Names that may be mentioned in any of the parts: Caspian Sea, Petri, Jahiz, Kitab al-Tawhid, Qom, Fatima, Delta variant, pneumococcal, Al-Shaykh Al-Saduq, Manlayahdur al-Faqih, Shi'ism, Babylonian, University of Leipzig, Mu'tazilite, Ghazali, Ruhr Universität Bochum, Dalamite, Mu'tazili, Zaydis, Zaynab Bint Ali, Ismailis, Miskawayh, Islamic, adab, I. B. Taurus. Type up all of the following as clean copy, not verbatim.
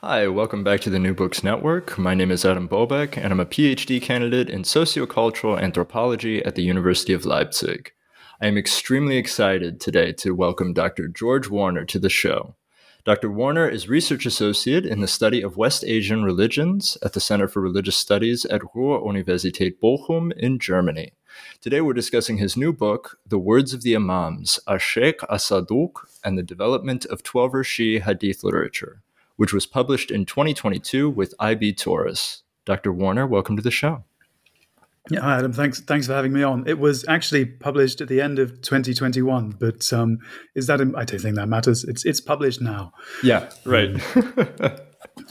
Hi, welcome back to the New Books Network. My name is Adam Bobek, and I'm a PhD candidate in sociocultural anthropology at the University of Leipzig. I am extremely excited today to welcome Dr. George Warner to the show. Dr. Warner is research associate in the study of West Asian religions at the Center for Religious Studies at Ruhr Universität Bochum in Germany. Today we're discussing his new book, The Words of the Imams, Al-Shaykh Al-Saduq and the Development of 12er Shi'i Hadith Literature, which was published in 2022 with I. B. Taurus. Dr. Warner, welcome to the show. Yeah, hi, Adam. Thanks for having me on. It was actually published at the end of 2021, but I don't think that matters. It's published now. Yeah, right.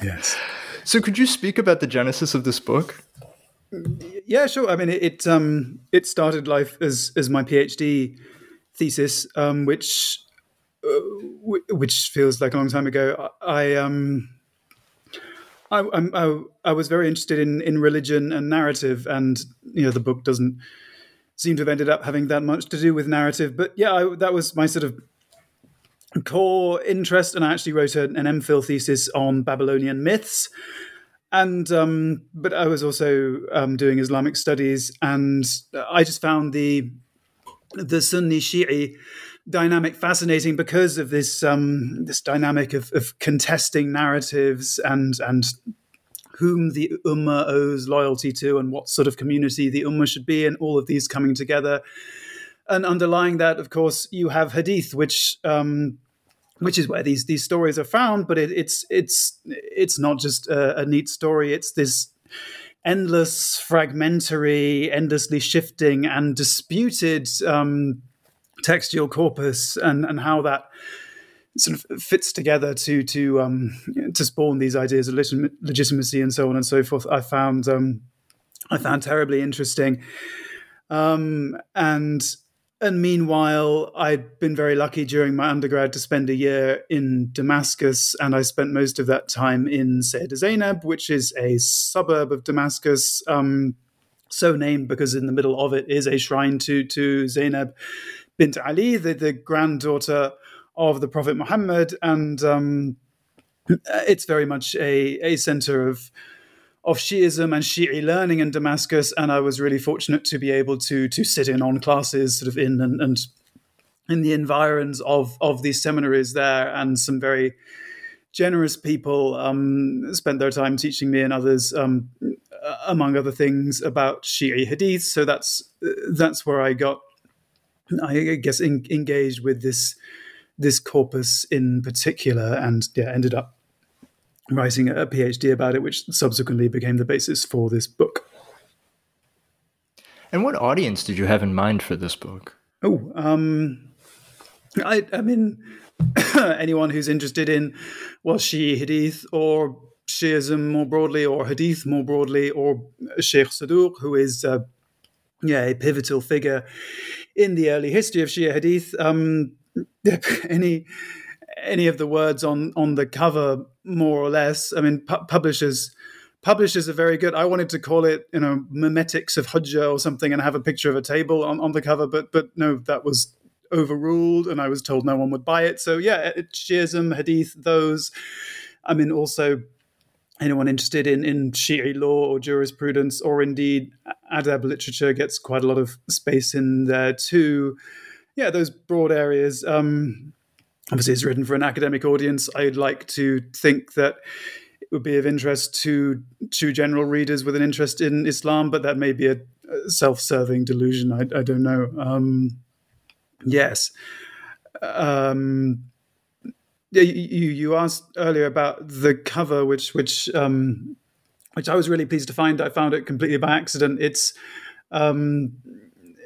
Yes. So could you speak about the genesis of this book? Yeah, sure. I mean, it started life as my PhD thesis, which feels like a long time ago. I was very interested in religion and narrative, and the book doesn't seem to have ended up having that much to do with narrative. But yeah, that was my sort of core interest, and I actually wrote an MPhil thesis on Babylonian myths. And but I was also doing Islamic studies, and I just found the Sunni Shi'i dynamic fascinating because of this this dynamic of contesting narratives and whom the Ummah owes loyalty to and what sort of community the Ummah should be, and all of these coming together. And underlying that, of course, you have Hadith, which is where these stories are found. But it's not just a neat story. It's this endless, fragmentary, endlessly shifting and disputed textual corpus, and how that sort of fits together to spawn these ideas of legitimacy and so on and so forth. I found terribly interesting, and meanwhile I'd been very lucky during my undergrad to spend a year in Damascus, and I spent most of that time in Sayda Zaynab, which is a suburb of Damascus, so named because in the middle of it is a shrine to Zaynab Bint Ali, the granddaughter of the Prophet Muhammad, and it's very much a center of Shi'ism and Shi'i learning in Damascus. And I was really fortunate to be able to sit in on classes sort of in and in the environs of these seminaries there, and some very generous people spent their time teaching me and others, among other things, about Shi'i Hadith. So that's where I got, I guess, engaged with this corpus in particular, and ended up writing a PhD about it, which subsequently became the basis for this book. And what audience did you have in mind for this book? Oh, I mean, anyone who's interested in Shi'i Hadith or Shi'ism more broadly, or Hadith more broadly, or Shaykh Saduq, who is a pivotal figure in the early history of Shia Hadith. Any of the words on the cover, more or less. I mean, publishers are very good. I wanted to call it, memetics of Hujjah or something, and have a picture of a table on the cover, but no, that was overruled, and I was told no one would buy it. So yeah, Shi'ism, Hadith, those. I mean, also anyone interested in Shi'i law or jurisprudence, or indeed adab literature, gets quite a lot of space in there too. Yeah, those broad areas. Obviously, it's written for an academic audience. I'd like to think that it would be of interest to general readers with an interest in Islam, but that may be a self-serving delusion. I don't know. Yes. You asked earlier about the cover, which I was really pleased to find. I found it completely by accident. It's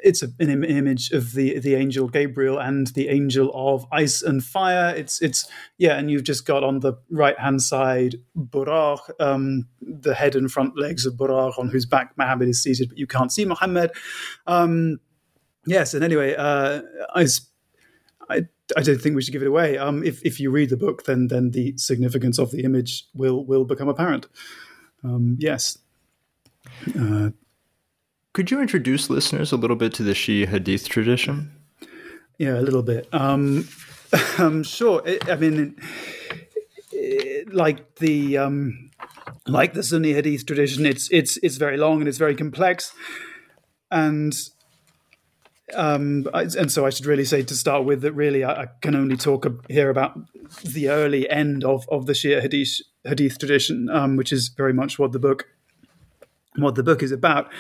it's an image of the angel Gabriel and the angel of ice and fire. It's and you've just got on the right-hand side Buraq, the head and front legs of Buraq, on whose back Muhammad is seated, but you can't see Muhammad. I don't think we should give it away. If you read the book, then the significance of the image will become apparent. Yes. Could you introduce listeners a little bit to the Shia Hadith tradition? Yeah, a little bit. I'm sure. Like the Sunni Hadith tradition, it's very long and it's very complex, and so I should really say to start with that really I can only talk here about the early end of the Shia Hadith tradition, which is very much what the book is about.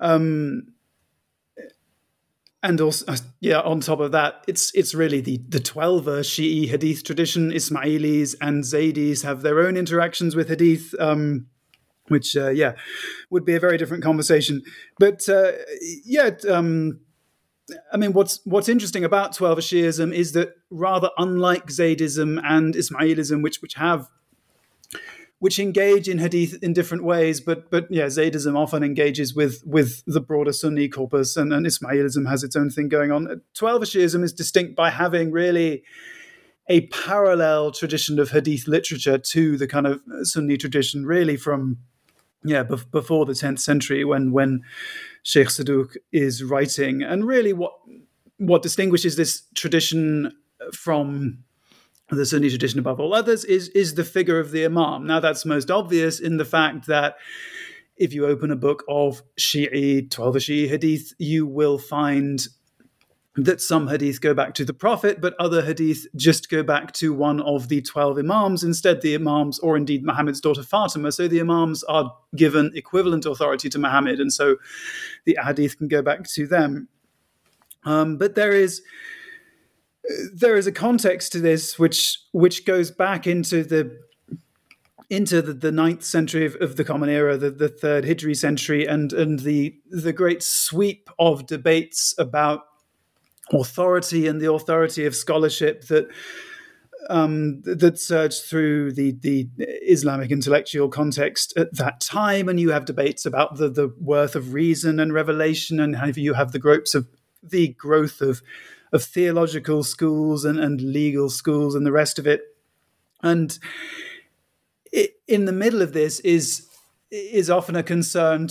And also, on top of that, it's really the 12er Shi'i Hadith tradition. Ismailis and Zaydis have their own interactions with Hadith, which would be a very different conversation. But what's interesting about 12er Shi'ism is that, rather unlike Zaydism and Ismailism, which engage in Hadith in different ways, but Zaydism often engages with the broader Sunni corpus, and Ismailism has its own thing going on. 12er Shi'ism is distinct by having really a parallel tradition of Hadith literature to the kind of Sunni tradition, really from before the 10th century, when Shaykh Saduq is writing. And really what distinguishes this tradition from the Sunni tradition above all others is the figure of the Imam. Now, that's most obvious in the fact that if you open a book of 12er Shi'i Hadith, you will find that some Hadith go back to the Prophet, but other Hadith just go back to one of the 12 Imams. Instead, the Imams, or indeed Muhammad's daughter Fatima, so the Imams are given equivalent authority to Muhammad, and so the Hadith can go back to them. But there is a context to this which goes back into the 9th century of the Common Era, the 3rd Hijri century, and the great sweep of debates about authority and the authority of scholarship that surged through the Islamic intellectual context at that time. And you have debates about the worth of reason and revelation, and how you have the growth of theological schools and legal schools and the rest of it. And in the middle of this is often a concern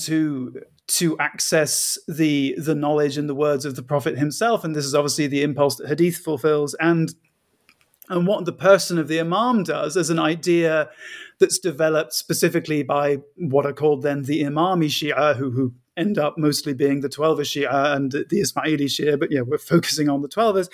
to access the knowledge and the words of the Prophet himself. And this is obviously the impulse that Hadith fulfills, and what the person of the Imam does as an idea that's developed specifically by what are called then the Imami Shia, who end up mostly being the 12er Shia and the Ismaili Shia, but we're focusing on the 12ers.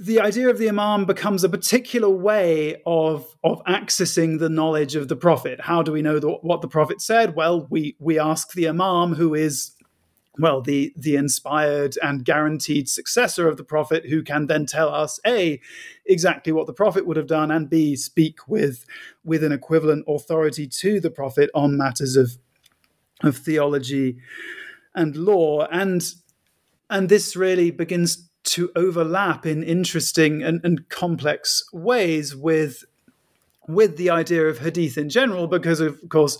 The idea of the Imam becomes a particular way of accessing the knowledge of the Prophet. How do we know what the Prophet said? Well, we ask the Imam, who is, the inspired and guaranteed successor of the Prophet, who can then tell us, A, exactly what the Prophet would have done, and B, speak with an equivalent authority to the Prophet on matters of theology and law. And this really begins to overlap in interesting and complex ways with the idea of Hadith in general, because, of course,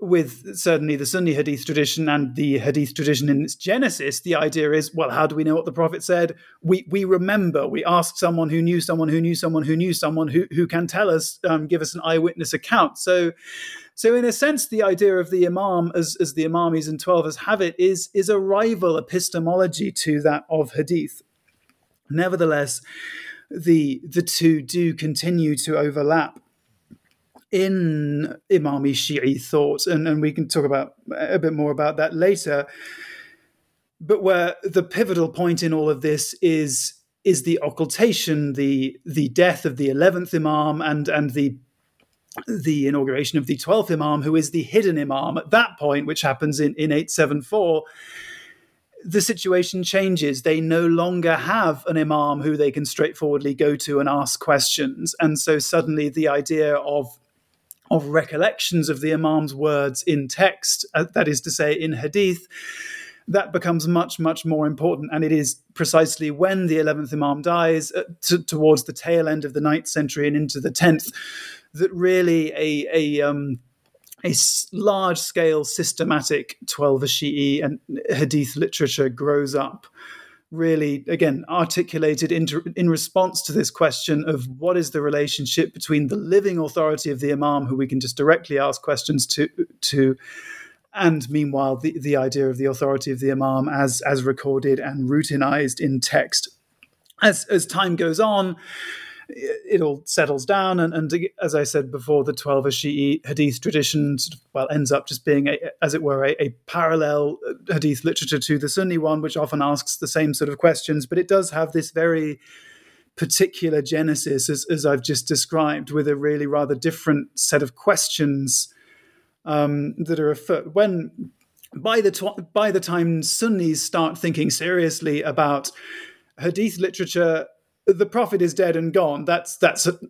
with certainly the Sunni Hadith tradition and the Hadith tradition in its genesis, the idea is, how do we know what the Prophet said? We remember. We ask someone who knew someone who knew someone who knew someone who can tell us, give us an eyewitness account. So in a sense, the idea of the Imam, as the Imamis and 12ers have it, is a rival epistemology to that of Hadith. Nevertheless, the two do continue to overlap in Imami Shi'i thought, and we can talk about a bit more about that later. But where the pivotal point in all of this is the occultation, the death of the 11th Imam, and the inauguration of the 12th Imam, who is the hidden Imam at that point, which happens in 874, the situation changes. They no longer have an Imam who they can straightforwardly go to and ask questions. And so suddenly the idea of of recollections of the Imam's words in text, that is to say in Hadith, that becomes much, much more important. And it is precisely when the 11th Imam dies, towards the tail end of the 9th century and into the 10th, that really a large-scale systematic Twelver Shi'i and Hadith literature grows up, really, again, articulated in response to this question of what is the relationship between the living authority of the Imam, who we can just directly ask questions to and meanwhile the idea of the authority of the Imam as recorded and routinized in text. As time goes on, it all settles down, and as I said before, the Twelver Shi'i Hadith tradition sort of, ends up just being, a parallel Hadith literature to the Sunni one, which often asks the same sort of questions, but it does have this very particular genesis, as I've just described, with a really rather different set of questions that are afoot. When by the time Sunnis start thinking seriously about Hadith literature, the Prophet is dead and gone. That's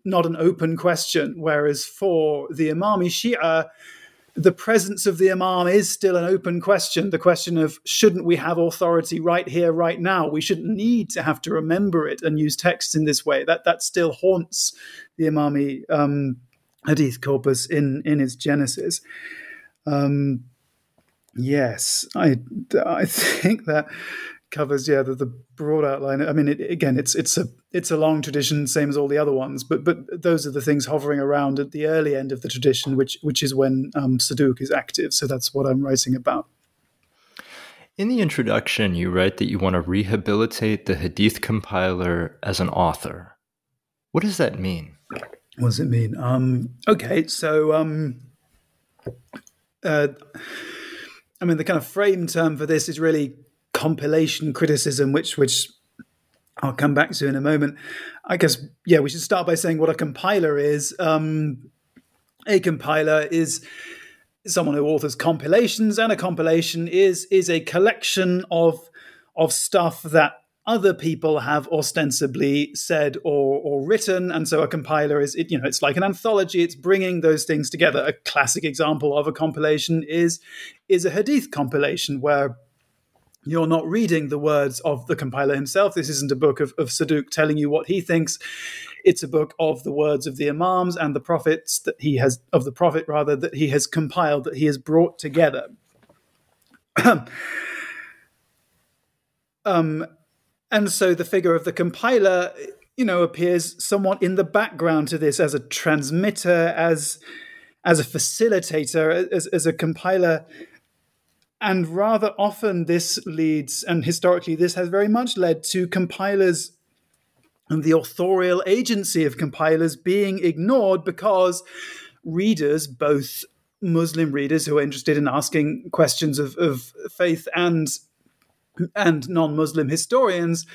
not an open question. Whereas for the Imami Shia, the presence of the Imam is still an open question. The question of, shouldn't we have authority right here, right now? We shouldn't need to have to remember it and use texts in this way. That still haunts the Imami Hadith corpus in its genesis. Yes, I think that covers the broad outline. I mean, it's a long tradition, same as all the other ones. But those are the things hovering around at the early end of the tradition, which is when Saduq is active. So that's what I'm writing about. In the introduction, you write that you want to rehabilitate the Hadith compiler as an author. What does that mean? What does it mean? The kind of frame term for this is really compilation criticism, which I'll come back to in a moment. I guess, we should start by saying what a compiler is. A compiler is someone who authors compilations, and a compilation is a collection of stuff that other people have ostensibly said or written, and so a compiler is like an anthology. It's bringing those things together. A classic example of a compilation is a Hadith compilation, where you're not reading the words of the compiler himself. This isn't a book of Saduq telling you what he thinks. It's a book of the words of the Imams and the prophets that he has compiled, that he has brought together. And so the figure of the compiler, appears somewhat in the background to this, as a transmitter, as a facilitator, as a compiler. And rather often this leads, and historically this has very much led to, compilers and the authorial agency of compilers being ignored, because readers, both Muslim readers who are interested in asking questions of faith and non-Muslim historians.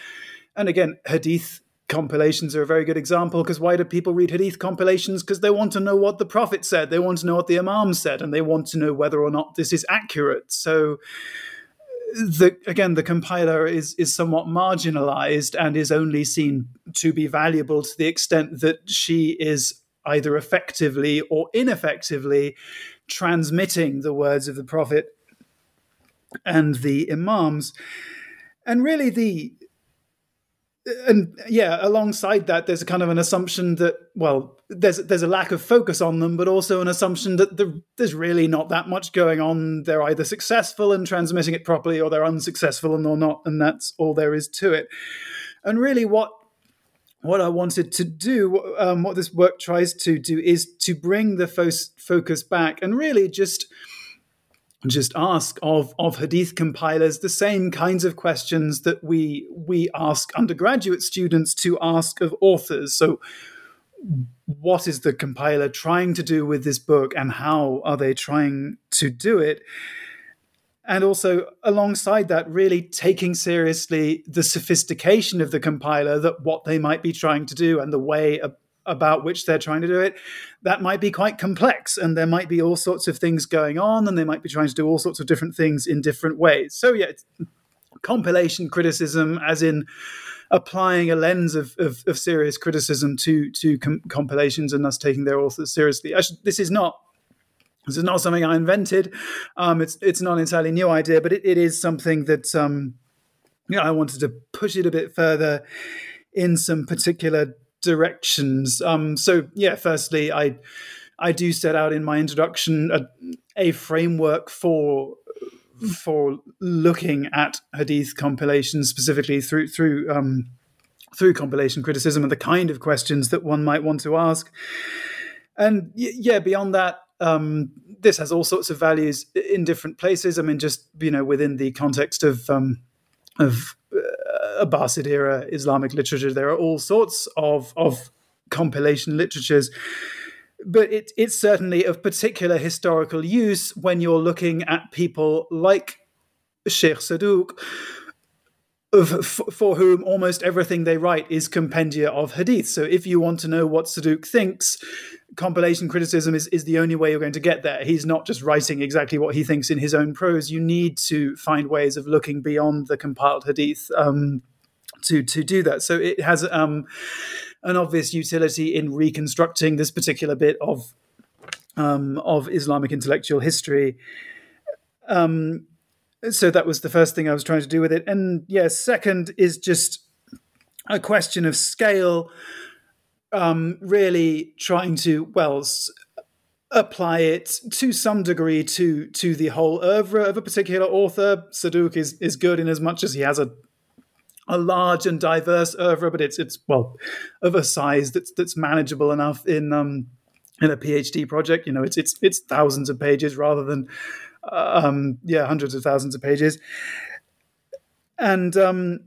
And again, Hadith compilations are a very good example, because why do people read Hadith compilations? Because they want to know what the Prophet said, they want to know what the Imam said, and they want to know whether or not this is accurate. So the compiler is somewhat marginalized and is only seen to be valuable to the extent that she is either effectively or ineffectively transmitting the words of the Prophet and the Imams. And really alongside that, there's a kind of an assumption that, there's a lack of focus on them, but also an assumption that there's really not that much going on. They're either successful in transmitting it properly, or they're unsuccessful and they're not, and that's all there is to it. And really what I wanted to do, what this work tries to do, is to bring the focus back and really just ask of Hadith compilers the same kinds of questions that we ask undergraduate students to ask of authors. So what is the compiler trying to do with this book, and how are they trying to do it? And also, alongside that, really taking seriously the sophistication of the compiler, that what they might be trying to do and the way about which they're trying to do it, that might be quite complex, and there might be all sorts of things going on, and they might be trying to do all sorts of different things in different ways. So it's compilation criticism, as in applying a lens of serious criticism to compilations and us taking their authors seriously. This is not something I invented. It's not an entirely new idea, but it is something that I wanted to push it a bit further in some particular directions. Firstly, I do set out in my introduction a framework for looking at Hadith compilations specifically through compilation criticism and the kind of questions that one might want to ask. And beyond that, this has all sorts of values in different places. I mean, just within the context of Abbasid era Islamic literature, there are all sorts of compilation literatures. But it's certainly of particular historical use when you're looking at people like Sheikh Saduq, for whom almost everything they write is compendia of hadith. So if you want to know what Saduq thinks, compilation criticism is the only way you're going to get there. He's not just writing exactly what he thinks in his own prose. You need to find ways of looking beyond the compiled hadith to do that. So it has an obvious utility in reconstructing this particular bit of Islamic intellectual history. So that was the first thing I was trying to do with it. And second is just a question of scale, really trying to, apply it to some degree to the whole oeuvre of a particular author. Saduq is good in as much as he has a large and diverse oeuvre, but it's of a size that's manageable enough in a PhD project. It's thousands of pages rather than hundreds of thousands of pages. And on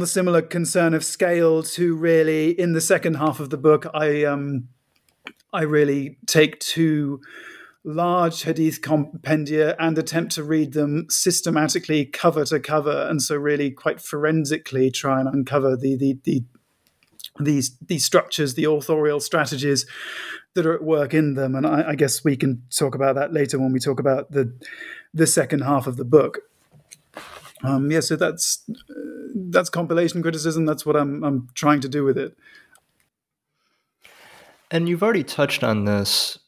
the similar concern of scale, to really in the second half of the book, I really take two large hadith compendia and attempt to read them systematically, cover to cover, and so really quite forensically try and uncover the structures, the authorial strategies that are at work in them. And I guess we can talk about that later when we talk about the second half of the book. So that's compilation criticism. That's what I'm trying to do with it. And you've already touched on this,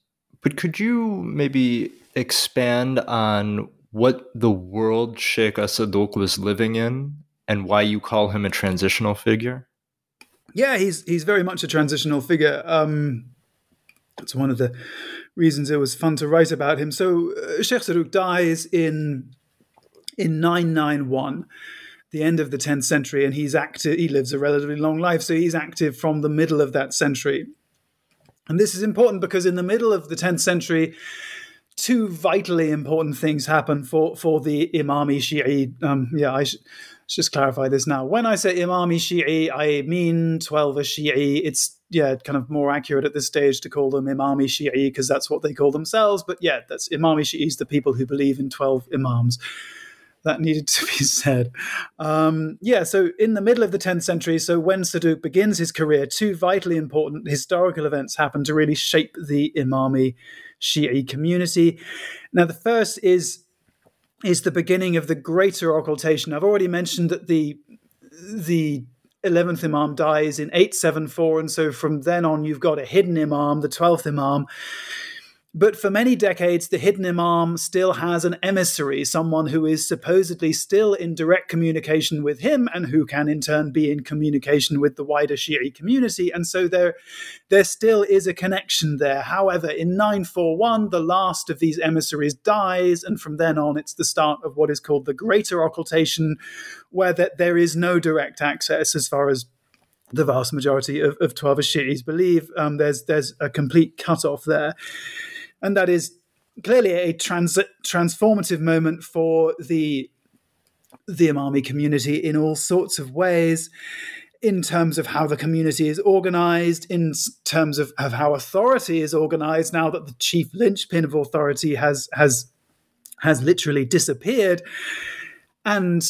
but could you maybe expand on what the world Sheikh Al-Saduq was living in and why you call him a transitional figure? Yeah, he's very much a transitional figure. It's one of the reasons it was fun to write about him. So Sheikh Saduq dies in 991, the end of the 10th century, and he's active. He lives a relatively long life, so he's active from the middle of that century. And this is important because in the middle of the 10th century, two vitally important things happen for the Imami Shia. Just clarify this now. When I say Imami Shi'i, I mean 12er Shi'i. It's kind of more accurate at this stage to call them Imami Shi'i because that's what they call themselves. But that's Imami Shi'is, the people who believe in 12 imams. That needed to be said. So in the middle of the 10th century, so when Saduq begins his career, two vitally important historical events happen to really shape the Imami Shi'i community. Now, the first is the beginning of the greater occultation. I've already mentioned that the 11th Imam dies in 874, and so from then on you've got a hidden Imam, the 12th Imam. But for many decades, the hidden Imam still has an emissary, someone who is supposedly still in direct communication with him and who can in turn be in communication with the wider Shi'i community. And so there still is a connection there. However, in 941, the last of these emissaries dies, and from then on, it's the start of what is called the Greater Occultation, where there is no direct access as far as the vast majority of 12er Shi'is believe. There's a complete cutoff there. And that is clearly a transformative moment for the Imami community in all sorts of ways, in terms of how the community is organized, in terms of how authority is organized, now that the chief linchpin of authority has literally disappeared. And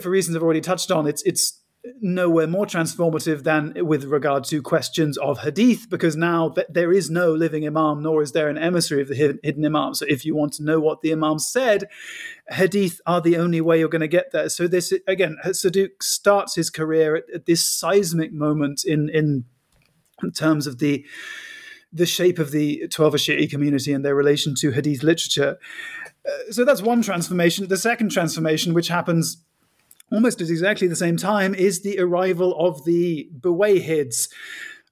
for reasons I've already touched on, it's nowhere more transformative than with regard to questions of hadith, because now there is no living imam, nor is there an emissary of the hidden imam. So if you want to know what the imam said, hadith are the only way you're going to get there. So this, again, Saduq starts his career at this seismic moment in terms of the shape of the Twelver Shi'i community and their relation to hadith literature. So that's one transformation. The second transformation, which happens almost at exactly the same time, is the arrival of the Buyids.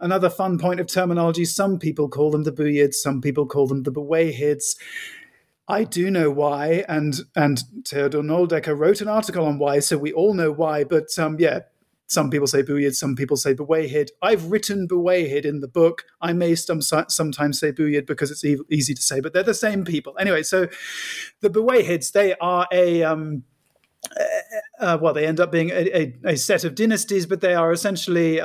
Another fun point of terminology. Some people call them the Buyids, some people call them the Buyids. I do know why, and Theodor Noldecker wrote an article on why, so we all know why, but some people say Buyid, some people say Buwayhid. I've written Buwayhid in the book. I may sometimes say Buyid because it's easy to say, but they're the same people. Anyway, so the Buwayhids, they are they end up being a set of dynasties, but they are essentially,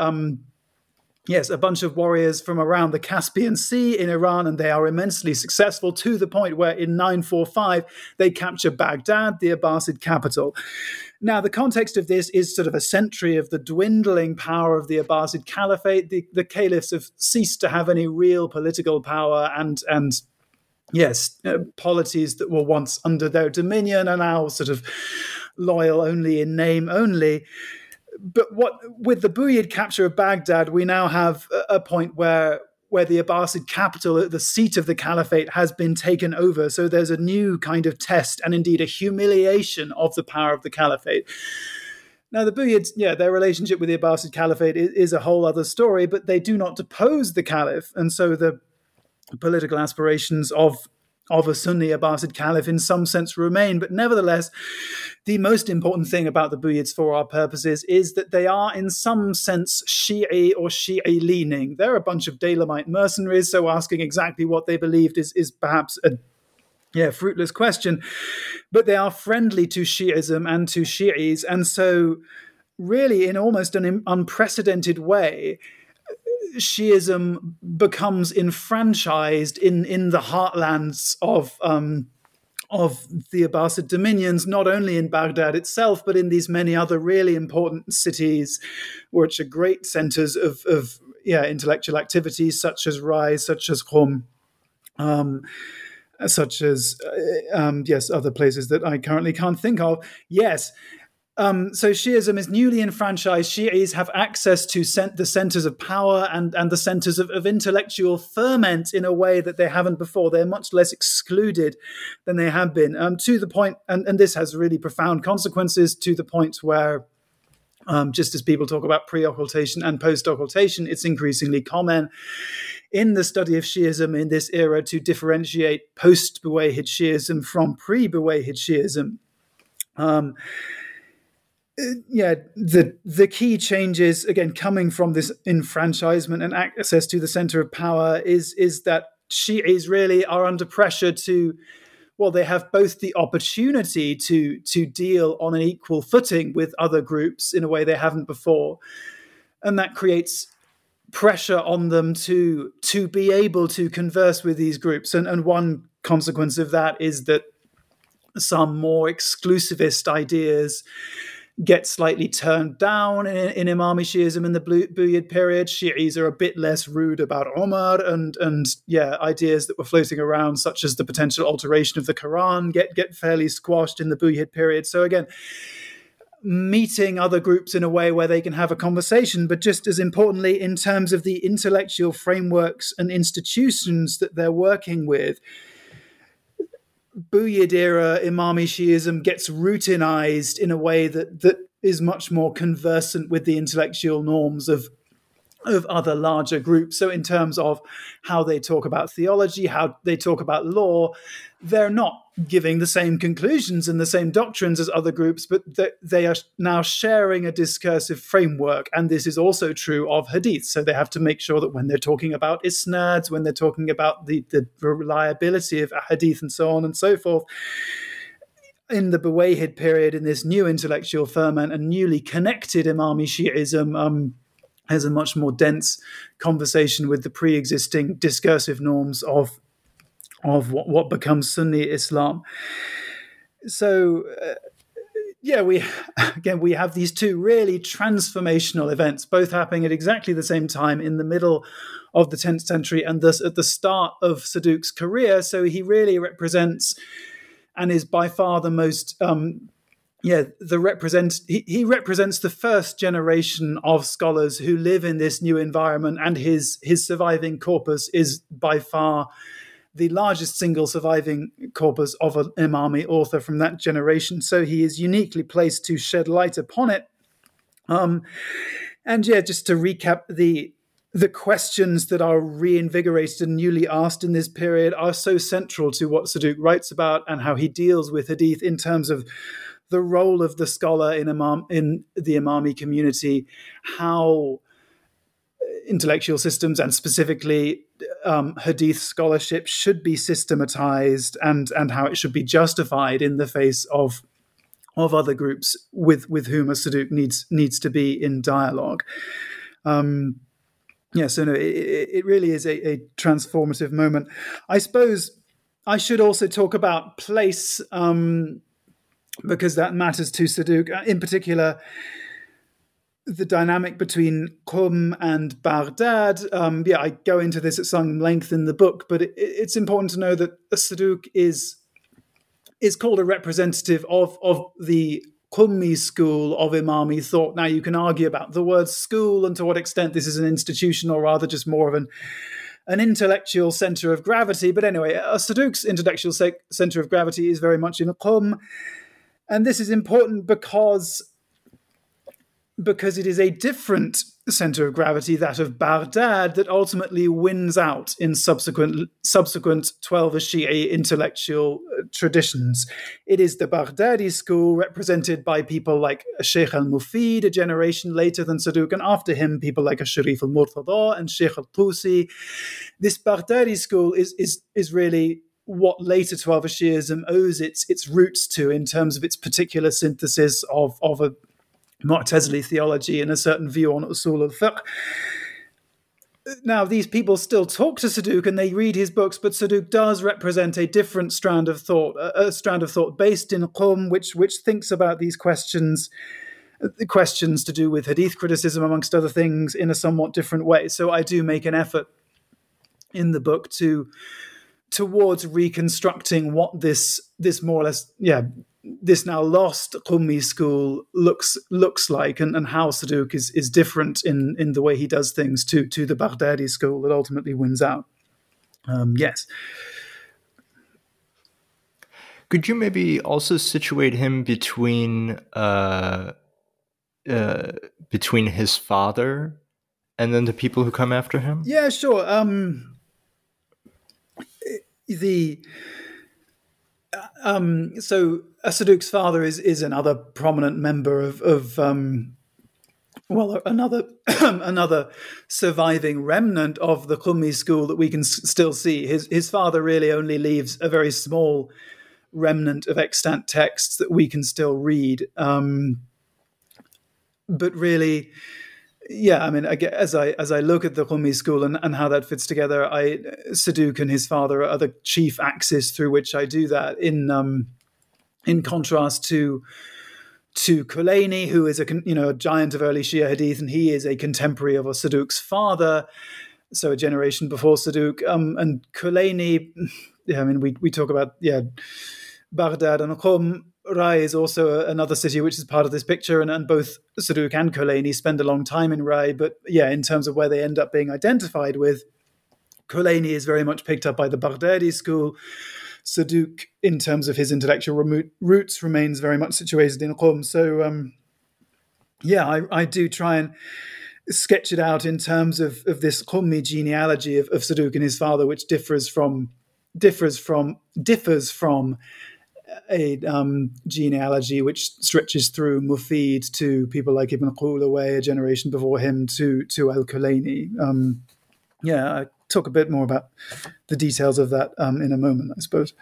a bunch of warriors from around the Caspian Sea in Iran, and they are immensely successful to the point where in 945, they capture Baghdad, the Abbasid capital. Now, the context of this is sort of a century of the dwindling power of the Abbasid Caliphate. The caliphs have ceased to have any real political power, and polities that were once under their dominion are now sort of loyal only in name only. But with the Buyid capture of Baghdad, we now have a point where the Abbasid capital, the seat of the caliphate, has been taken over. So there's a new kind of test and indeed a humiliation of the power of the caliphate. Now, the Buyids, their relationship with the Abbasid caliphate is a whole other story, but they do not depose the caliph. And so the political aspirations of a Sunni Abbasid caliph in some sense remain. But nevertheless, the most important thing about the Buyids for our purposes is that they are in some sense Shi'i or Shi'i leaning. They're a bunch of Dalamite mercenaries, so asking exactly what they believed is perhaps a fruitless question. But they are friendly to Shi'ism and to Shi'is. And so really in almost an unprecedented way, Shi'ism becomes enfranchised in the heartlands of the Abbasid dominions, not only in Baghdad itself, but in these many other really important cities, which are great centers of intellectual activities, such as Rai, such as Qom, such as other places that I currently can't think of. Yes. So Shi'ism is newly enfranchised. Shi'is have access to the centers of power and the centers of intellectual ferment in a way that they haven't before. They're much less excluded than they have been, to the point, and this has really profound consequences, to the point where just as people talk about pre-occultation and post-occultation, it's increasingly common in the study of Shi'ism in this era to differentiate post-Buwayhid Shi'ism from pre-Buwayhid Shi'ism. The key changes, again, coming from this enfranchisement and access to the center of power is that Shi'is really are under pressure they have both the opportunity to deal on an equal footing with other groups in a way they haven't before. And that creates pressure on them to be able to converse with these groups. And one consequence of that is that some more exclusivist ideas get slightly turned down in Imami Shi'ism in the Buyid period. Shi'is are a bit less rude about Umar and ideas that were floating around, such as the potential alteration of the Quran, get fairly squashed in the Buyid period. So again, meeting other groups in a way where they can have a conversation, but just as importantly, in terms of the intellectual frameworks and institutions that they're working with, Buyid era Imami Shi'ism gets routinized in a way that is much more conversant with the intellectual norms of other larger groups. So in terms of how they talk about theology, how they talk about law, they're not giving the same conclusions and the same doctrines as other groups, but they are now sharing a discursive framework. And this is also true of hadith. So they have to make sure that when they're talking about isnads, when they're talking about the reliability of hadith and so on and so forth, in the Buwayhid period, in this new intellectual ferment and newly connected Imami Shi'ism, has a much more dense conversation with the pre-existing discursive norms of what becomes Sunni Islam. So, yeah, we have these two really transformational events, both happening at exactly the same time in the middle of the 10th century and thus at the start of Saduq's career. So he really represents and is by far the most... He represents the first generation of scholars who live in this new environment, and his surviving corpus is by far the largest single surviving corpus of an Imami author from that generation. So he is uniquely placed to shed light upon it. Just to recap, the questions that are reinvigorated and newly asked in this period are so central to what Saduq writes about and how he deals with Hadith in terms of the role of the scholar in the Imami community, how intellectual systems and specifically Hadith scholarship should be systematized, and how it should be justified in the face of other groups with whom a Saduq needs to be in dialogue. It really is a transformative moment. I suppose I should also talk about place, because that matters to Saduq. In particular, the dynamic between Qum and Baghdad. I go into this at some length in the book, but it's important to know that Saduq is called a representative of the Qummi school of Imami thought. Now, you can argue about the word school and to what extent this is an institution or rather just more of an intellectual center of gravity. But anyway, Saduq's intellectual center of gravity is very much in Qum. And this is important because it is a different center of gravity, that of Baghdad, that ultimately wins out in subsequent 12er Shi'i intellectual traditions. It is the Baghdadi school, represented by people like Sheikh Al-Mufid, a generation later than Saduq, and after him, people like Sharif Al-Murtada and Sheikh Al-Tusi. This Baghdadi school is really what later 12er Shi'ism owes its roots to in terms of its particular synthesis of a Mu'tazili theology and a certain view on usul al-fiqh. Now, these people still talk to Saduq and they read his books, but Saduq does represent a different strand of thought, a strand of thought based in Qum, which thinks about these questions to do with Hadith criticism, amongst other things, in a somewhat different way. So I do make an effort in the book towards reconstructing what this more or less, this now lost Qummi school looks like, and how Saduq is different in the way he does things to the Baghdadi school that ultimately wins out. Could you maybe also situate him between his father and then the people who come after him? Yeah, sure. Saduq's father is another prominent member another surviving remnant of the Qummi school that we can still see. His father really only leaves a very small remnant of extant texts that we can still read. As I look at the Qummi school and how that fits together, Saduq and his father are the chief axis through which I do that. In contrast to Kulaini, who is a giant of early Shia Hadith, and he is a contemporary of Saduq's father, so a generation before Saduq. And Kulaini, we talk about Baghdad and Qum. Rai is also another city which is part of this picture, and both Saduq and Kulaini spend a long time in Rai, but in terms of where they end up being identified with, Kulaini is very much picked up by the Baghdadi school. Saduq, in terms of his intellectual roots, remains very much situated in Qum. So, I do try and sketch it out in terms of this Qummi genealogy of Saduq and his father, which differs from a genealogy which stretches through Mufid to people like Ibn Qulaway, a generation before him, to Al-Kulaini. I talk a bit more about the details of that in a moment, I suppose.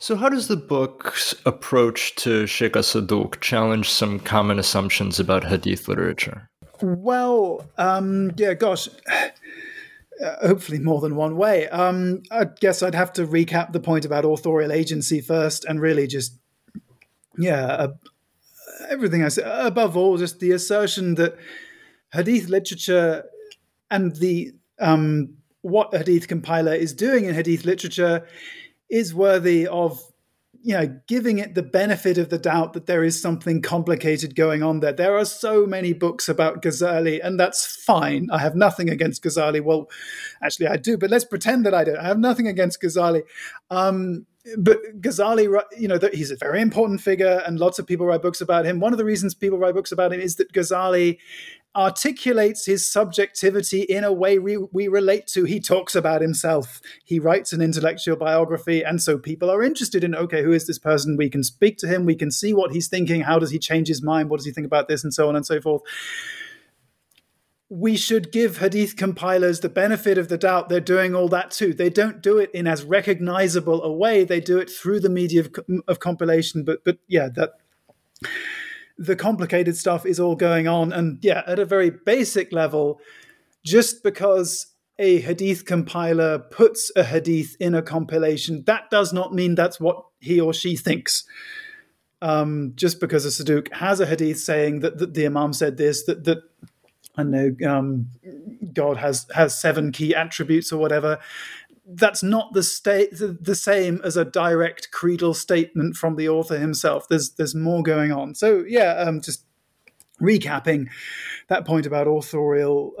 So how does the book's approach to Shaykh al-Saduq challenge some common assumptions about Hadith literature? Well, hopefully more than one way. I guess I'd have to recap the point about authorial agency first, and really just everything I said, above all, just the assertion that Hadith literature and the what a Hadith compiler is doing in Hadith literature is worthy of, you know, giving it the benefit of the doubt that there is something complicated going on there. There are so many books about Ghazali, and that's fine. I have nothing against Ghazali. Well, actually I do, but let's pretend that I don't. I have nothing against Ghazali. But Ghazali, you know, he's a very important figure and lots of people write books about him. One of the reasons people write books about him is that Ghazali articulates his subjectivity in a way we relate to. He talks about himself. He writes an intellectual biography. And so people are interested in, okay, who is this person? We can speak to him. We can see what he's thinking. How does he change his mind? What does he think about this? And so on and so forth. We should give Hadith compilers the benefit of the doubt. They're doing all that too. They don't do it in as recognizable a way. They do it through the media of compilation. But yeah, the complicated stuff is all going on. And yeah, at a very basic level, just because a Hadith compiler puts a Hadith in a compilation, that does not mean that's what he or she thinks. Just because a Saduq has a Hadith saying that the Imam said this, that I know God has seven key attributes or whatever. That's not the same as a direct creedal statement from the author himself. There's more going on. So yeah, just recapping that point about authorial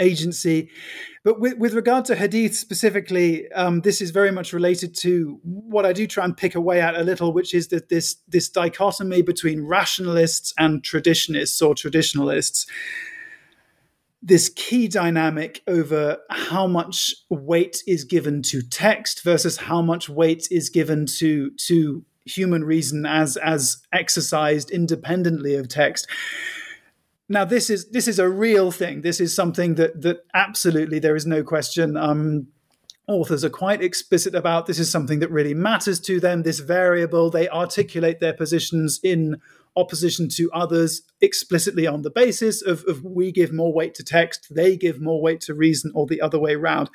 agency. But with regard to Hadith specifically, this is very much related to what I do try and pick away at a little, which is that this dichotomy between rationalists and traditionists or traditionalists. This key dynamic over how much weight is given to text versus how much weight is given to human reason as exercised independently of text. Now, this is a real thing. This is something that absolutely there is no question. Authors are quite explicit about. This is something that really matters to them, this variable. They articulate their positions in opposition to others explicitly on the basis of we give more weight to text, they give more weight to reason, or the other way around.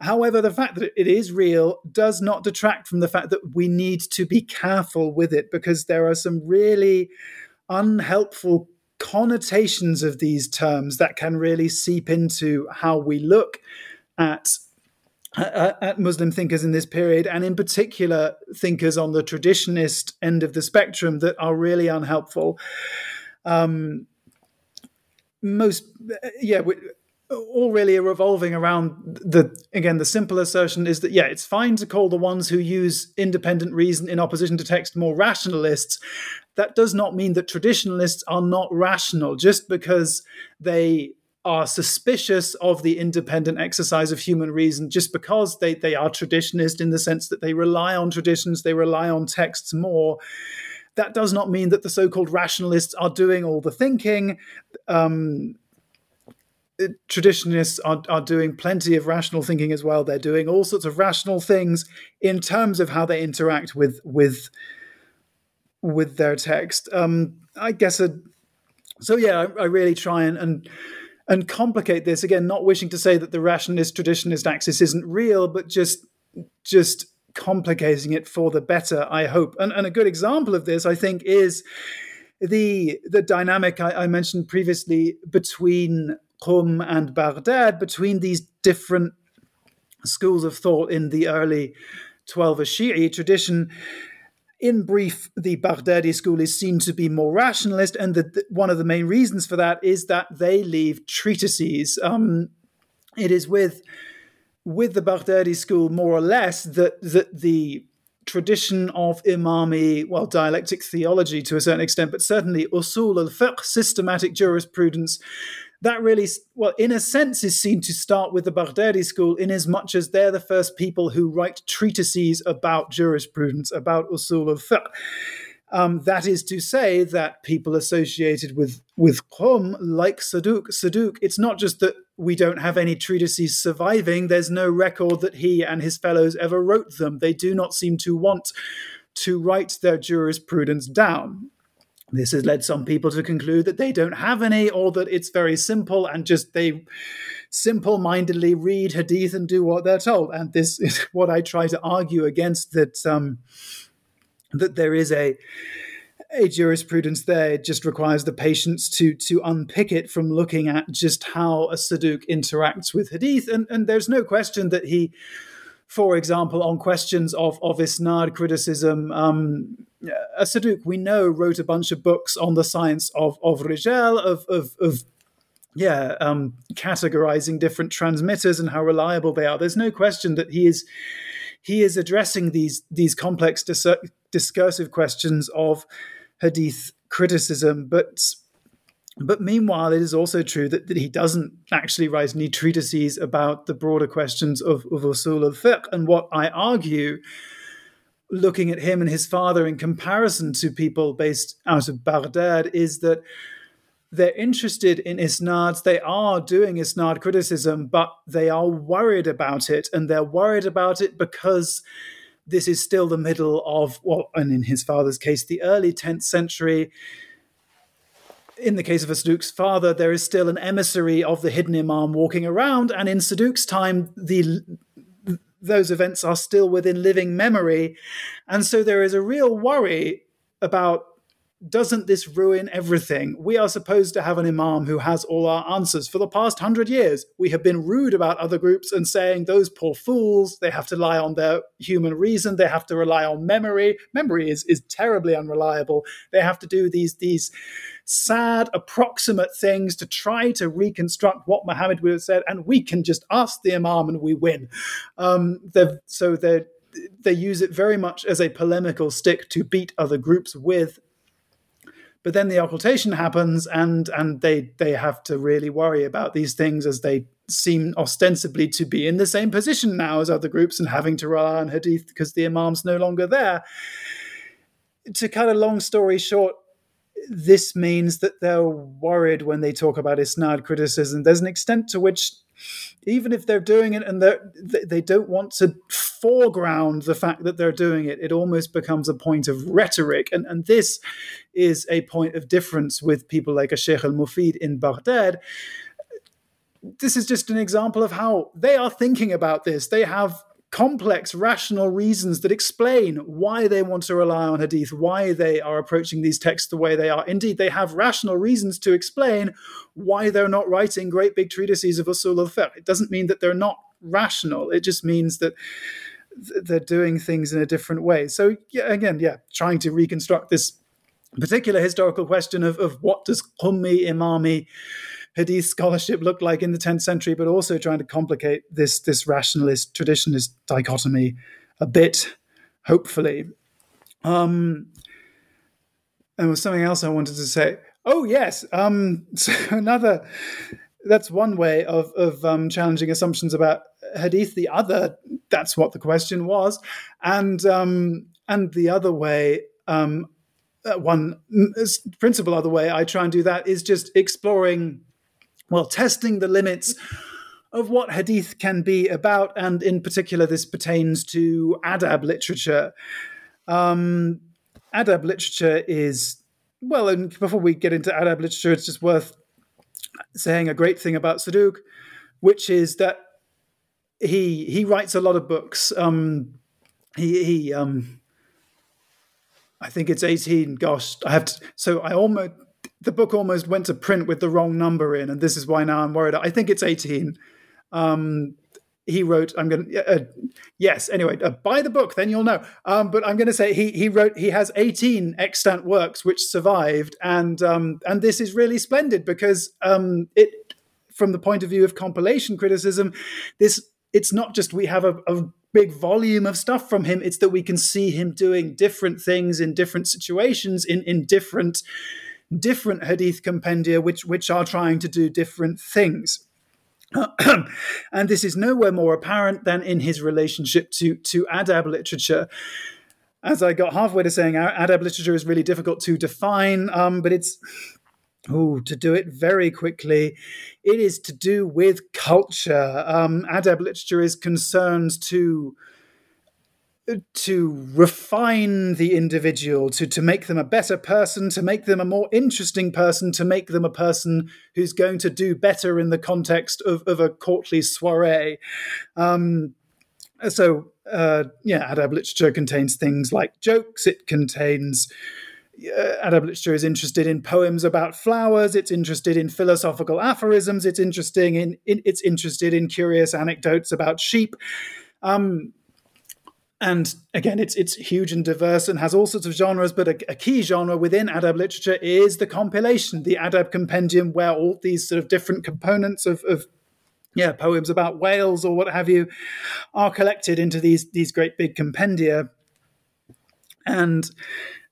However, the fact that it is real does not detract from the fact that we need to be careful with it, because there are some really unhelpful connotations of these terms that can really seep into how we look at Muslim thinkers in this period, and in particular thinkers on the traditionist end of the spectrum, that are really unhelpful. All really are revolving around the simple assertion is that, yeah, it's fine to call the ones who use independent reason in opposition to text more rationalists. That does not mean that traditionalists are not rational. Just because they are suspicious of the independent exercise of human reason, just because they are traditionist in the sense that they rely on traditions, they rely on texts more, that does not mean that the so-called rationalists are doing all the thinking. Traditionists are doing plenty of rational thinking as well. They're doing all sorts of rational things in terms of how they interact with their text. I really try and complicate this, again, not wishing to say that the rationalist-traditionist axis isn't real, but just complicating it for the better, I hope. And a good example of this, I think, is the dynamic I mentioned previously between Qum and Baghdad, between these different schools of thought in the early 12er Shi'i tradition. In brief, the Baghdadi school is seen to be more rationalist, and one of the main reasons for that is that they leave treatises. It is with the Baghdadi school, more or less, that the tradition of Imami, dialectic theology to a certain extent, but certainly usul al-fiqh, systematic jurisprudence, that really, in a sense, is seen to start with the Baghdadi school, in as much as they're the first people who write treatises about jurisprudence, about usul al-fiqh. That is to say that people associated with Qum, like Saduq, it's not just that we don't have any treatises surviving. There's no record that he and his fellows ever wrote them. They do not seem to want to write their jurisprudence down. This has led some people to conclude that they don't have any, or that it's very simple and just they simple-mindedly read Hadith and do what they're told. And this is what I try to argue against, that there is a jurisprudence there. It just requires the patience to unpick it from looking at just how a Saduq interacts with Hadith. And there's no question that he, for example, on questions of Isnad criticism, a Saduq we know wrote a bunch of books on the science of Rijal, of categorizing different transmitters and how reliable they are. There's no question that he is addressing these complex discursive questions of Hadith criticism. But meanwhile, it is also true that he doesn't actually write any treatises about the broader questions of usul al-fiqh. And what I argue, looking at him and his father in comparison to people based out of Baghdad, is that they're interested in isnads, they are doing isnad criticism, but they are worried about it. And they're worried about it because this is still the middle of, well, and in his father's case, the early 10th century. In the case of a Saduq's father, there is still an emissary of the hidden imam walking around. And in Saduq's time, those events are still within living memory. And so there is a real worry about, doesn't this ruin everything? We are supposed to have an imam who has all our answers. For the past 100 years, we have been rude about other groups and saying, those poor fools, they have to rely on their human reason. They have to rely on memory. Memory is terribly unreliable. They have to do these sad, approximate things to try to reconstruct what Muhammad would have said. And we can just ask the imam and we win. They use it very much as a polemical stick to beat other groups with. But then the occultation happens and they have to really worry about these things as they seem ostensibly to be in the same position now as other groups and having to rely on Hadith because the imam's no longer there. To cut a long story short, this means that they're worried when they talk about Isnad criticism. There's an extent to which, even if they're doing it and they don't want to foreground the fact that they're doing it, it almost becomes a point of rhetoric. And this is a point of difference with people like a Sheikh Al-Mufid in Baghdad. This is just an example of how they are thinking about this. They have complex, rational reasons that explain why they want to rely on Hadith, why they are approaching these texts the way they are. Indeed, they have rational reasons to explain why they're not writing great big treatises of usul al-fiqh. It doesn't mean that they're not rational. It just means that they're doing things in a different way. So trying to reconstruct this particular historical question of what does Qummi, Imami, Hadith scholarship looked like in the 10th century, but also trying to complicate this rationalist, traditionalist dichotomy a bit, hopefully. And there was something else I wanted to say. Oh, yes. So another, that's one way of challenging assumptions about Hadith. The other, that's what the question was. And the other way, one principal other way I try and do that is just exploring, well, testing the limits of what Hadith can be about, and in particular, this pertains to adab literature. Adab literature is, well, and before we get into adab literature, it's just worth saying a great thing about Saduq, which is that he writes a lot of books. I think it's 18. The book almost went to print with the wrong number in, and this is why now I'm worried. I think it's 18. He wrote, buy the book, then you'll know. But I'm going to say he has 18 extant works which survived, and this is really splendid because it, from the point of view of compilation criticism, it's not just we have a big volume of stuff from him, it's that we can see him doing different things in different situations, in different Hadith compendia, which are trying to do different things. And this is nowhere more apparent than in his relationship to adab literature. As I got halfway to saying, adab literature is really difficult to define, but it's, to do it very quickly, it is to do with culture. Adab literature is concerned to refine the individual, to make them a better person, to make them a more interesting person, to make them a person who's going to do better in the context of a courtly soiree. Adab literature contains things like jokes. It contains Arab literature is interested in poems about flowers. It's interested in philosophical aphorisms. It's interested in curious anecdotes about sheep. And again, it's huge and diverse and has all sorts of genres, but a key genre within Adab literature is the compilation, the Adab compendium, where all these sort of different components of poems about Wales or what have you are collected into these great big compendia. And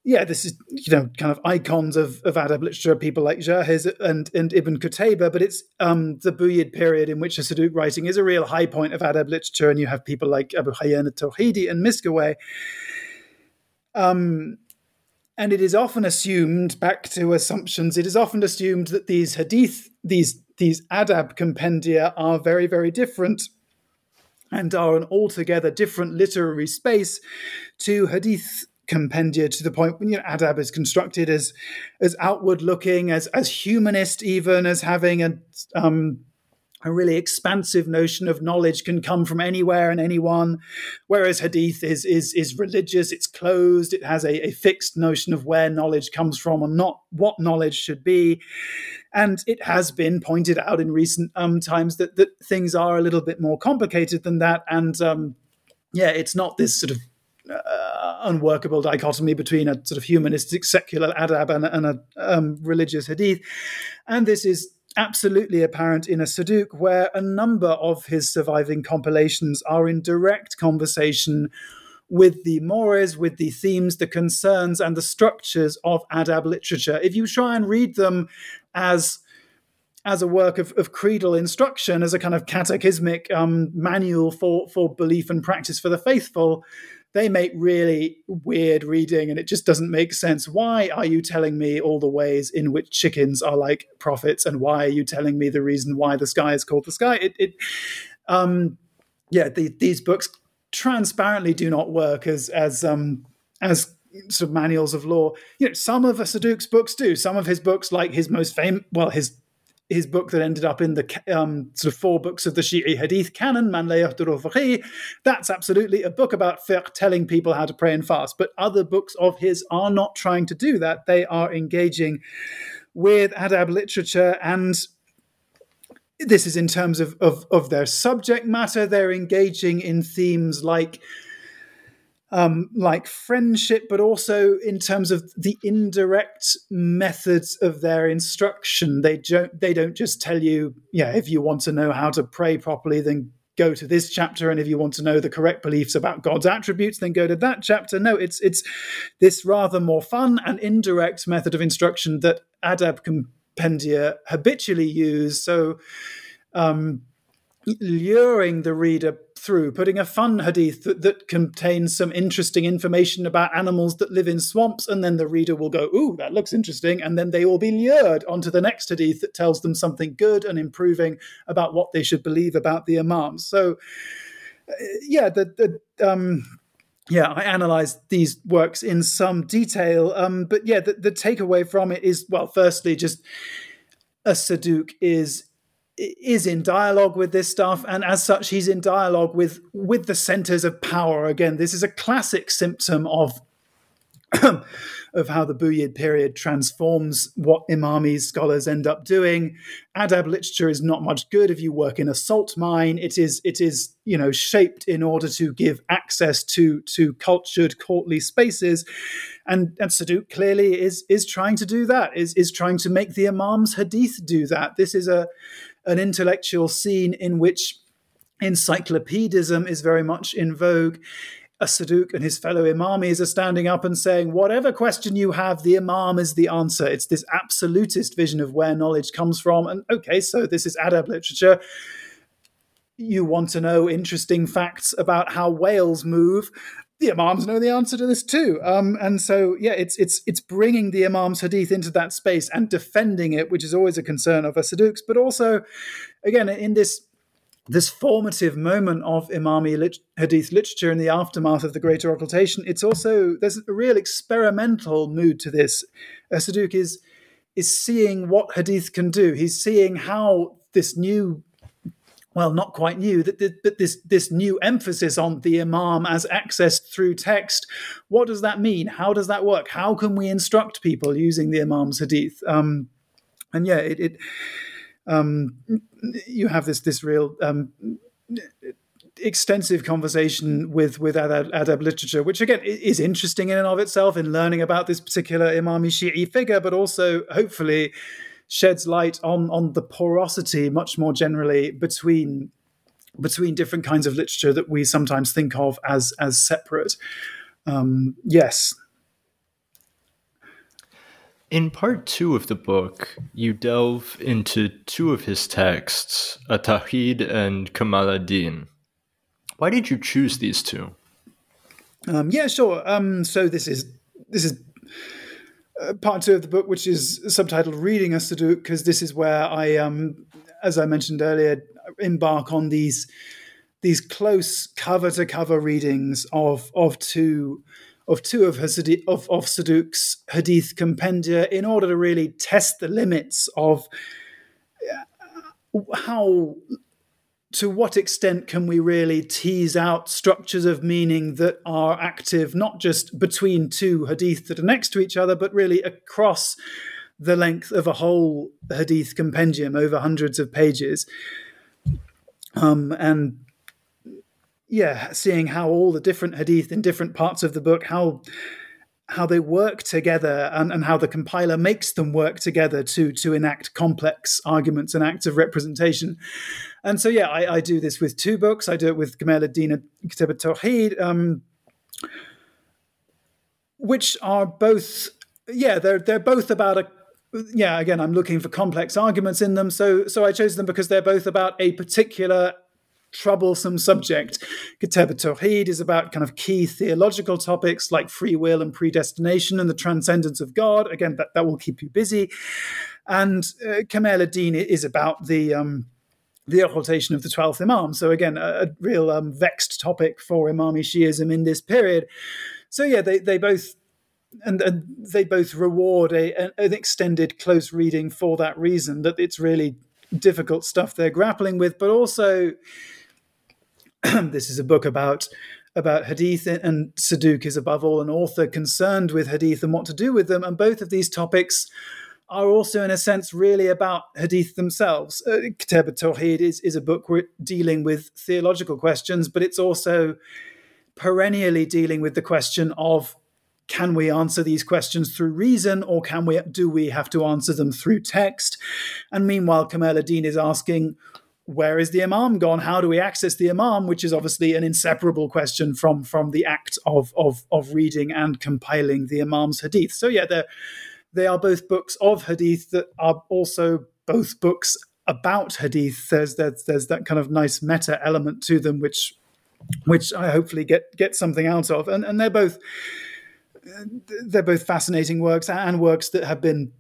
yeah, this is, kind of icons of Adab literature, people like Jahiz and Ibn Qutayba, but it's the Buyid period in which the Saduq writing is a real high point of Adab literature, and you have people like Abu Hayyan al-Tawhidi and Miskawayh. And it is often assumed, back to assumptions, it is often assumed that these hadith, these Adab compendia are very, very different and are an altogether different literary space to hadith compendia, to the point when Adab is constructed as outward looking, as humanist, even as having a really expansive notion of knowledge can come from anywhere and anyone, whereas hadith is religious, it's closed, it has a fixed notion of where knowledge comes from and not what knowledge should be. And it has been pointed out in recent times that things are a little bit more complicated than that, and it's not this sort of unworkable dichotomy between a sort of humanistic secular adab and a religious hadith. And this is absolutely apparent in as-Saduq, where a number of his surviving compilations are in direct conversation with the mores, with the themes, the concerns, and the structures of adab literature. If you try and read them as a work of creedal instruction, as a kind of catechismic manual for belief and practice for the faithful, they make really weird reading, and it just doesn't make sense. Why are you telling me all the ways in which chickens are like prophets, and why are you telling me the reason why the sky is called the sky? These books transparently do not work as sort of manuals of law. Some of as-Saduq's books do. Some of his books, like his most famous, his book that ended up in the sort of four books of the Shi'i Hadith canon, Manlayahdur al-Faqih, that's absolutely a book about fiqh, telling people how to pray and fast. But other books of his are not trying to do that. They are engaging with adab literature, and this is in terms of their subject matter. They're engaging in themes like friendship, but also in terms of the indirect methods of their instruction. They don't just tell you, if you want to know how to pray properly, then go to this chapter, and if you want to know the correct beliefs about God's attributes, then go to that chapter. No, it's this rather more fun and indirect method of instruction that adab compendia habitually use, so luring the reader through, putting a fun hadith that contains some interesting information about animals that live in swamps, and then the reader will go, ooh, that looks interesting, and then they will be lured onto the next hadith that tells them something good and improving about what they should believe about the imams. So, I analysed these works in some detail, the takeaway from it is, well, firstly, just as-Saduq is in dialogue with this stuff, and as such he's in dialogue with the centers of power. Again, this is a classic symptom of how the Buyid period transforms what Imami scholars end up doing. Adab literature is not much good if you work in a salt mine. It is shaped in order to give access to cultured, courtly spaces, and Saduq clearly is trying to do that. Is trying to make the Imam's hadith do that. This is an intellectual scene in which encyclopedism is very much in vogue. As-Saduq and his fellow Imamis are standing up and saying, whatever question you have, the Imam is the answer. It's this absolutist vision of where knowledge comes from. And okay, so this is adab literature. You want to know interesting facts about how whales move. The Imams know the answer to this too. It's bringing the Imam's hadith into that space and defending it, which is always a concern of as-Saduq's. But also, again, in this formative moment of Imami hadith literature in the aftermath of the Greater Occultation, there's a real experimental mood to this. As-Saduq is seeing what hadith can do. He's seeing how this new well, not quite new, that this new emphasis on the imam as accessed through text. What does that mean? How does that work? How can we instruct people using the imam's hadith? And yeah, you have this real extensive conversation with adab literature, which again is interesting in and of itself in learning about this particular Imami Shi'i figure, but also hopefully sheds light on the porosity much more generally between different kinds of literature that we sometimes think of as separate. Yes. In part 2 of the book, you delve into 2 of his texts, At-Tawhid and Kamal al-Din. Why did you choose these 2? Yeah, sure. So this is part 2 of the book, which is subtitled Reading as-Saduq, because this is where I, as I mentioned earlier, embark on these close cover-to-cover readings of two of Saduq's hadith compendia in order to really test the limits of how, to what extent can we really tease out structures of meaning that are active, not just between two hadith that are next to each other, but really across the length of a whole hadith compendium over hundreds of pages. And yeah, seeing how all the different hadith in different parts of the book, how they work together and how the compiler makes them work together to enact complex arguments and acts of representation. And so, yeah, I do this with 2 books. I do it with Kamal al-Din and Kitab al-Tawhid, which are both, yeah, they're both about a, yeah, again, I'm looking for complex arguments in them. So I chose them because they're both about a particular troublesome subject. Kitab al-Tawhid is about kind of key theological topics like free will and predestination and the transcendence of God. Again, that will keep you busy. And Kamal al-Din is about the occultation of the 12th Imam. So again, a real vexed topic for Imami Shi'ism in this period. So yeah, they both reward an extended close reading for that reason, that it's really difficult stuff they're grappling with, but also this is a book about hadith, and Saduq is above all an author concerned with hadith and what to do with them. And both of these topics are also, in a sense, really about hadith themselves. Kitab al-Tawhid is a book dealing with theological questions, but it's also perennially dealing with the question of, can we answer these questions through reason, or do we have to answer them through text? And meanwhile, Kamal al-Din is asking, where is the imam gone? How do we access the imam? Which is obviously an inseparable question from the act of reading and compiling the imam's hadith. So yeah, they are both books of hadith that are also both books about hadith. There's that kind of nice meta element to them, which I hopefully get something out of. And they're both fascinating works, and works that have been,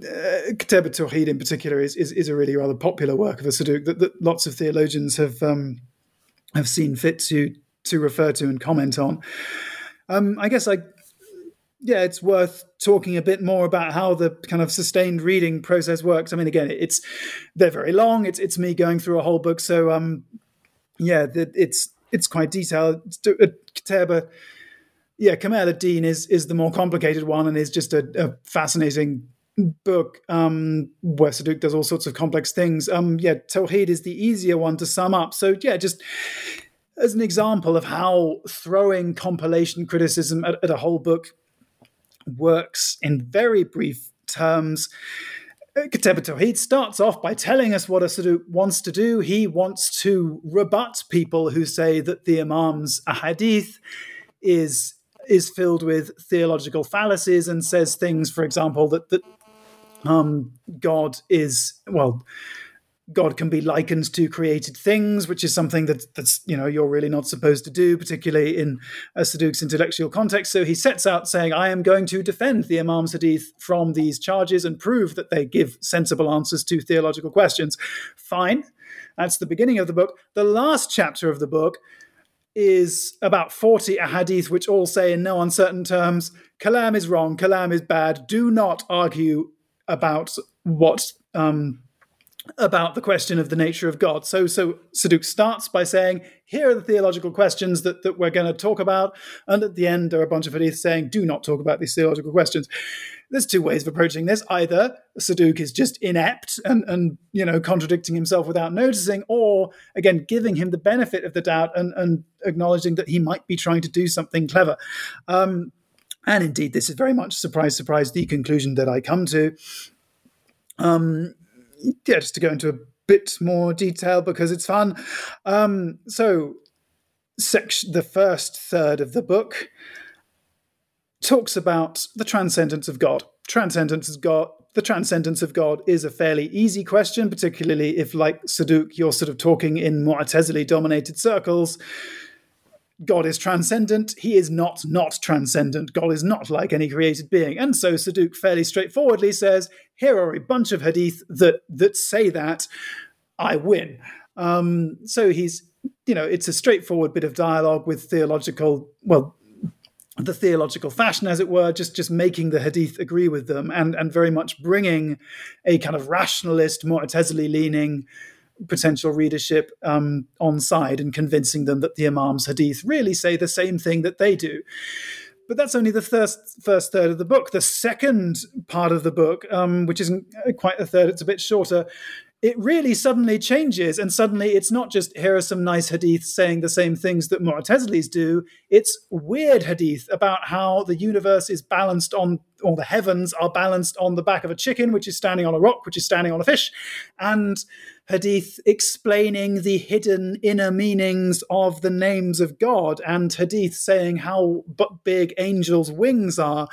Kitab al-Tawhid in particular is a really rather popular work of a Saduq that lots of theologians have seen fit to refer to and comment on. I guess it's worth talking a bit more about how the kind of sustained reading process works. I mean, again, they're very long. It's me going through a whole book, so it's quite detailed. Kamal al-Din is the more complicated one, and is just a fascinating book where Saduq does all sorts of complex things. Tawhid is the easier one to sum up. So yeah, just as an example of how throwing compilation criticism at a whole book works in very brief terms, Kitab al-Tawhid starts off by telling us what a Saduq wants to do. He wants to rebut people who say that the Imam's ahadith is filled with theological fallacies, and says things, for example, that God is, well, God can be likened to created things, which is something that's you're really not supposed to do, particularly in a Saduq's intellectual context. So he sets out saying, I am going to defend the Imam's hadith from these charges and prove that they give sensible answers to theological questions. Fine. That's the beginning of the book. The last chapter of the book is about 40 ahadith, which all say in no uncertain terms, kalam is wrong, kalam is bad, do not argue about about the question of the nature of God. So Saduq starts by saying, here are the theological questions that we're going to talk about. And at the end, there are a bunch of hadith saying, do not talk about these theological questions. There's two ways of approaching this. Either Saduq is just inept and contradicting himself without noticing, or, again, giving him the benefit of the doubt and acknowledging that he might be trying to do something clever. And indeed, this is very much, surprise, surprise, the conclusion that I come to. Just to go into a bit more detail because it's fun. The first third of the book talks about the transcendence of God. The transcendence of God is a fairly easy question, particularly if, like Saduq, you're sort of talking in Mu'tazili-dominated circles. God is transcendent. He is not transcendent. God is not like any created being. And so Saduq fairly straightforwardly says, here are a bunch of hadith that say that, I win. So he's, it's a straightforward bit of dialogue with the theological fashion, as it were, just making the hadith agree with them and very much bringing a kind of rationalist, Mu'tazili-leaning potential readership on side and convincing them that the Imam's hadith really say the same thing that they do. But that's only the first third of the book. The second part of the book, which isn't quite a third, it's a bit shorter, it really suddenly changes. And suddenly it's not just here are some nice hadith saying the same things that Mu'tazilis do. It's weird hadith about how the universe is balanced on, or the heavens are balanced on the back of a chicken, which is standing on a rock, which is standing on a fish. And hadith explaining the hidden inner meanings of the names of God, and hadith saying how big angels' wings are.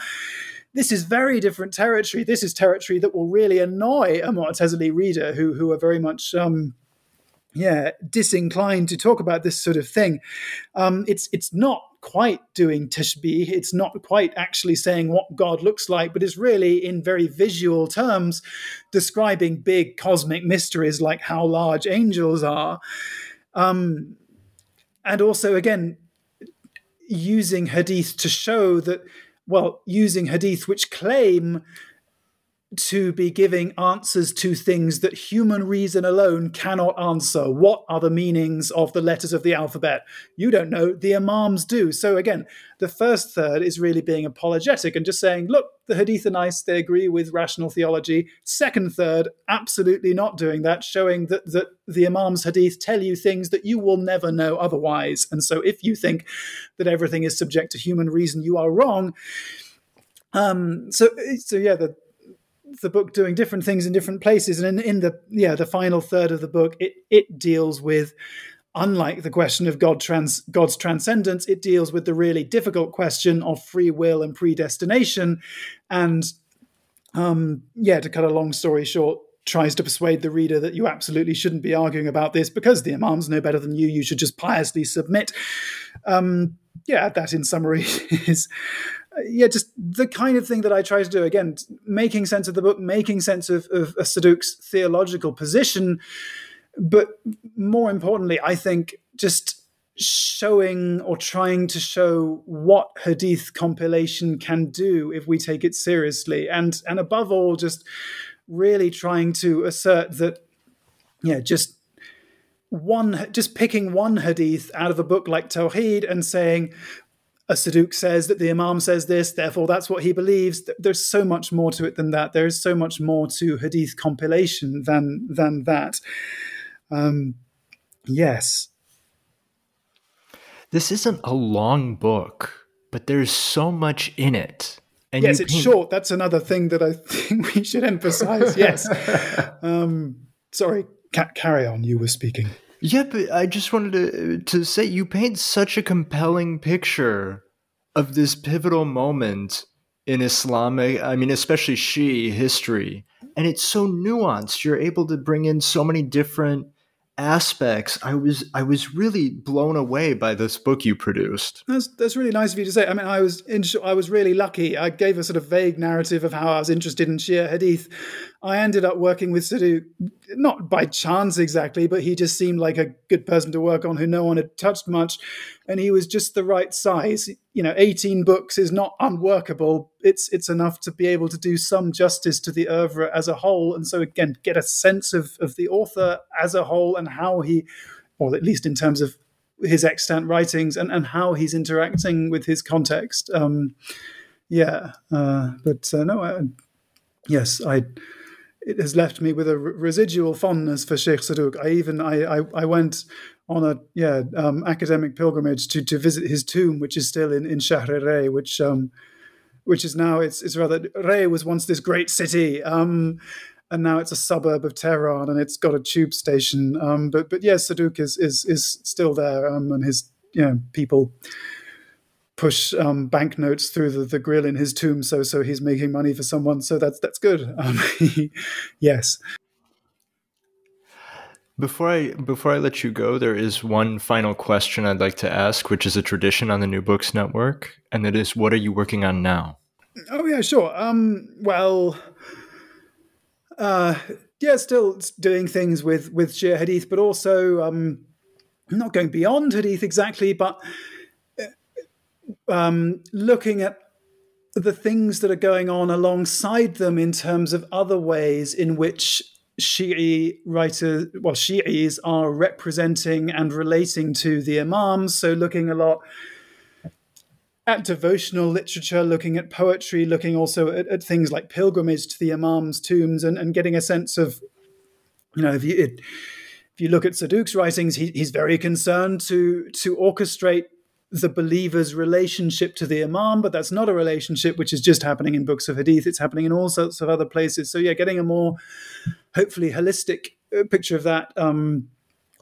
This is very different territory. This is territory that will really annoy a Mu'tazili reader who are very much disinclined to talk about this sort of thing. It's not quite doing tashbih. It's not quite actually saying what God looks like, but it's really in very visual terms describing big cosmic mysteries like how large angels are. And also, again, using hadith to show that, using hadith which claim to be giving answers to things that human reason alone cannot answer. What are the meanings of the letters of the alphabet? You don't know, the Imams do. So again, the first third is really being apologetic and just saying, look, the hadith are nice, they agree with rational theology. Second third, absolutely not doing that, showing that the Imam's hadith tell you things that you will never know otherwise. And so if you think that everything is subject to human reason, you are wrong. The book doing different things in different places, and in the final third of the book, it deals with, unlike the question of God's transcendence, it deals with the really difficult question of free will and predestination, and to cut a long story short, tries to persuade the reader that you absolutely shouldn't be arguing about this because the Imams know better than you. You should just piously submit. That in summary is. Just the kind of thing that I try to do, again, making sense of the book, making sense of Saduq's theological position, but more importantly, I think just showing or trying to show what hadith compilation can do if we take it seriously. And above all, just really trying to assert that, just picking one hadith out of a book like Tawhid and saying, a Saduq says that the Imam says this, therefore that's what he believes. There's so much more to it than that. There is so much more to hadith compilation than that. Yes. This isn't a long book, but there's so much in it. And yes, it's short. That's another thing that I think we should emphasize. Yes. Sorry, carry on. You were speaking. Yeah, but I just wanted to say you paint such a compelling picture of this pivotal moment in Islamic, especially Shi'i history. And it's so nuanced. You're able to bring in so many different aspects. I was really blown away by this book you produced. That's really nice of you to say. I was really lucky. I gave a sort of vague narrative of how I was interested in Shia hadith. I ended up working with Saduq, not by chance exactly, but he just seemed like a good person to work on who no one had touched much. And he was just the right size. 18 books is not unworkable. it's enough to be able to do some justice to the oeuvre as a whole. And so again, get a sense of the author as a whole and how he, or at least in terms of his extant writings and how he's interacting with his context. It has left me with a residual fondness for Sheikh Saduq. I went on a academic pilgrimage to visit his tomb, which is still in Shahr-e Rai, which is now it's rather, Rai was once this great city, and now it's a suburb of Tehran, and it's got a tube station. Saduq is still there, and his people push banknotes through the grill in his tomb, so he's making money for someone, so that's good. Yes. Before I let you go, there is one final question I'd like to ask, which is a tradition on the New Books Network, and that is, what are you working on now? Oh yeah, sure. Still doing things with Shia Hadith, but also not going beyond Hadith exactly, but looking at the things that are going on alongside them in terms of other ways in which Shi'is are representing and relating to the Imams. So looking a lot at devotional literature, looking at poetry, looking also at things like pilgrimage to the Imams' tombs, and getting a sense of, if you look at Saduq's writings, he's very concerned to orchestrate the believer's relationship to the Imam, but that's not a relationship which is just happening in books of Hadith. It's happening in all sorts of other places. So getting a more hopefully holistic picture of that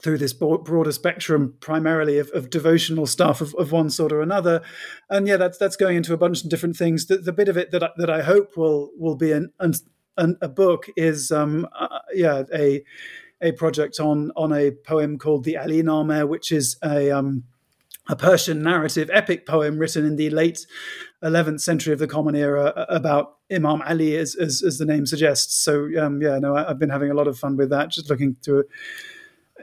through this broader spectrum, primarily of devotional stuff of one sort or another. And that's going into a bunch of different things. The bit of it that I hope will be a book is a project on a poem called the Ali Nameh, which is a Persian narrative epic poem written in the late 11th century of the Common Era about Imam Ali, as the name suggests. So, I've been having a lot of fun with that, just looking through,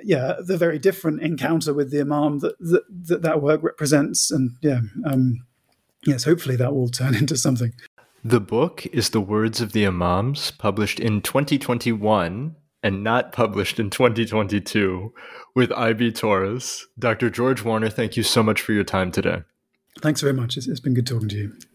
the very different encounter with the Imam that work represents. And, hopefully that will turn into something. The book is The Words of the Imams, published in 2021. And not published in 2022, with I. B. Taurus. Dr. George Warner, thank you so much for your time today. Thanks very much. It's been good talking to you.